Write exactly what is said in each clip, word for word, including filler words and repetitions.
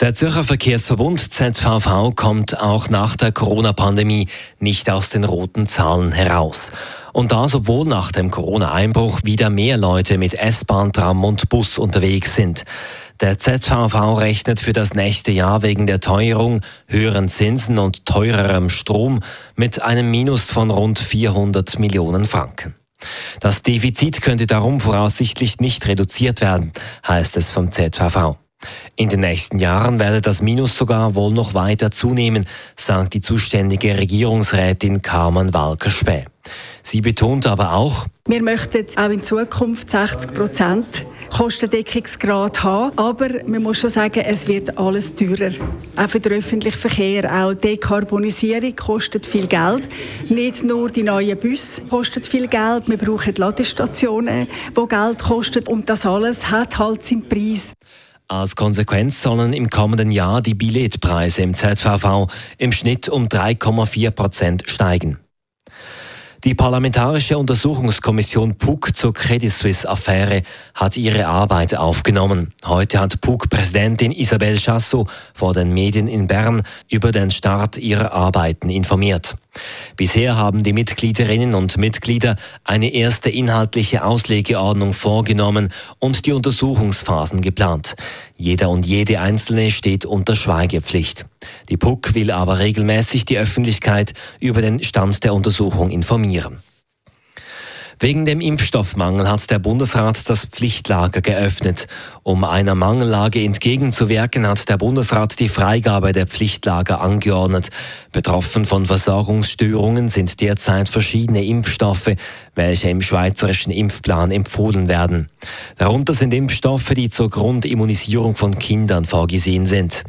Der Zürcher Verkehrsverbund Z V V kommt auch nach der Corona-Pandemie nicht aus den roten Zahlen heraus. Und das, obwohl nach dem Corona-Einbruch wieder mehr Leute mit S-Bahn, Tram und Bus unterwegs sind. Der Z V V rechnet für das nächste Jahr wegen der Teuerung, höheren Zinsen und teurerem Strom mit einem Minus von rund vierhundert Millionen Franken. Das Defizit könnte darum voraussichtlich nicht reduziert werden, heißt es vom Z V V. In den nächsten Jahren werde das Minus sogar wohl noch weiter zunehmen, sagt die zuständige Regierungsrätin Carmen Walkerspäh. Sie betont aber auch: Wir möchten auch in Zukunft sechzig Prozent Kostendeckungsgrad haben, aber man muss schon sagen, es wird alles teurer. Auch für den öffentlichen Verkehr, auch Dekarbonisierung kostet viel Geld. Nicht nur die neuen Busse kosten viel Geld, wir brauchen Ladestationen, die Geld kosten, und das alles hat halt seinen Preis. Als Konsequenz sollen im kommenden Jahr die Billettpreise im Z V V im Schnitt um drei Komma vier Prozent steigen. Die Parlamentarische Untersuchungskommission P U K zur Credit Suisse-Affäre hat ihre Arbeit aufgenommen. Heute hat P U K-Präsidentin Isabelle Chassot vor den Medien in Bern über den Start ihrer Arbeiten informiert. Bisher haben die Mitgliederinnen und Mitglieder eine erste inhaltliche Auslegeordnung vorgenommen und die Untersuchungsphasen geplant. Jeder und jede Einzelne steht unter Schweigepflicht. Die P U K will aber regelmäßig die Öffentlichkeit über den Stand der Untersuchung informieren. Wegen dem Impfstoffmangel hat der Bundesrat das Pflichtlager geöffnet. Um einer Mangellage entgegenzuwirken, hat der Bundesrat die Freigabe der Pflichtlager angeordnet. Betroffen von Versorgungsstörungen sind derzeit verschiedene Impfstoffe, welche im schweizerischen Impfplan empfohlen werden. Darunter sind Impfstoffe, die zur Grundimmunisierung von Kindern vorgesehen sind.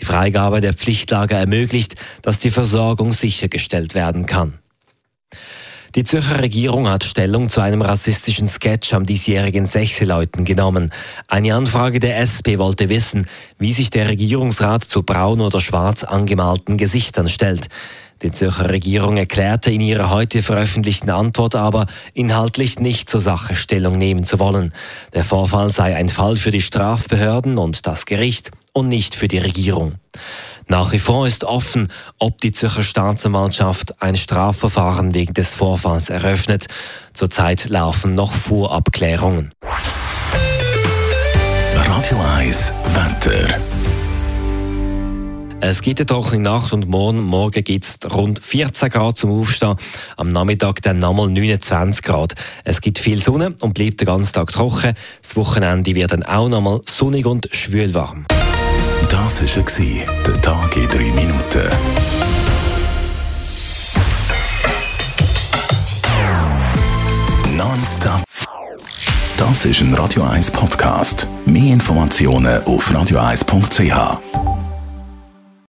Die Freigabe der Pflichtlager ermöglicht, dass die Versorgung sichergestellt werden kann. Die Zürcher Regierung hat Stellung zu einem rassistischen Sketch am diesjährigen Sechseläuten genommen. Eine Anfrage der S P wollte wissen, wie sich der Regierungsrat zu braun oder schwarz angemalten Gesichtern stellt. Die Zürcher Regierung erklärte in ihrer heute veröffentlichten Antwort aber, inhaltlich nicht zur Sache Stellung nehmen zu wollen. Der Vorfall sei ein Fall für die Strafbehörden und das Gericht und nicht für die Regierung. Nach wie vor ist offen, ob die Zürcher Staatsanwaltschaft ein Strafverfahren wegen des Vorfalls eröffnet. Zurzeit laufen noch Vorabklärungen. Radio eins Wetter. Es gibt eine trockene Nacht und morgen, morgen gibt es rund vierzehn Grad zum Aufstehen, am Nachmittag dann nochmal neunundzwanzig Grad. Es gibt viel Sonne und bleibt den ganzen Tag trocken. Das Wochenende wird dann auch nochmal sonnig und schwül warm. Das war der Tag in drei Minuten. Nonstop. Das ist ein Radio eins Podcast. Mehr Informationen auf radio eins punkt c h.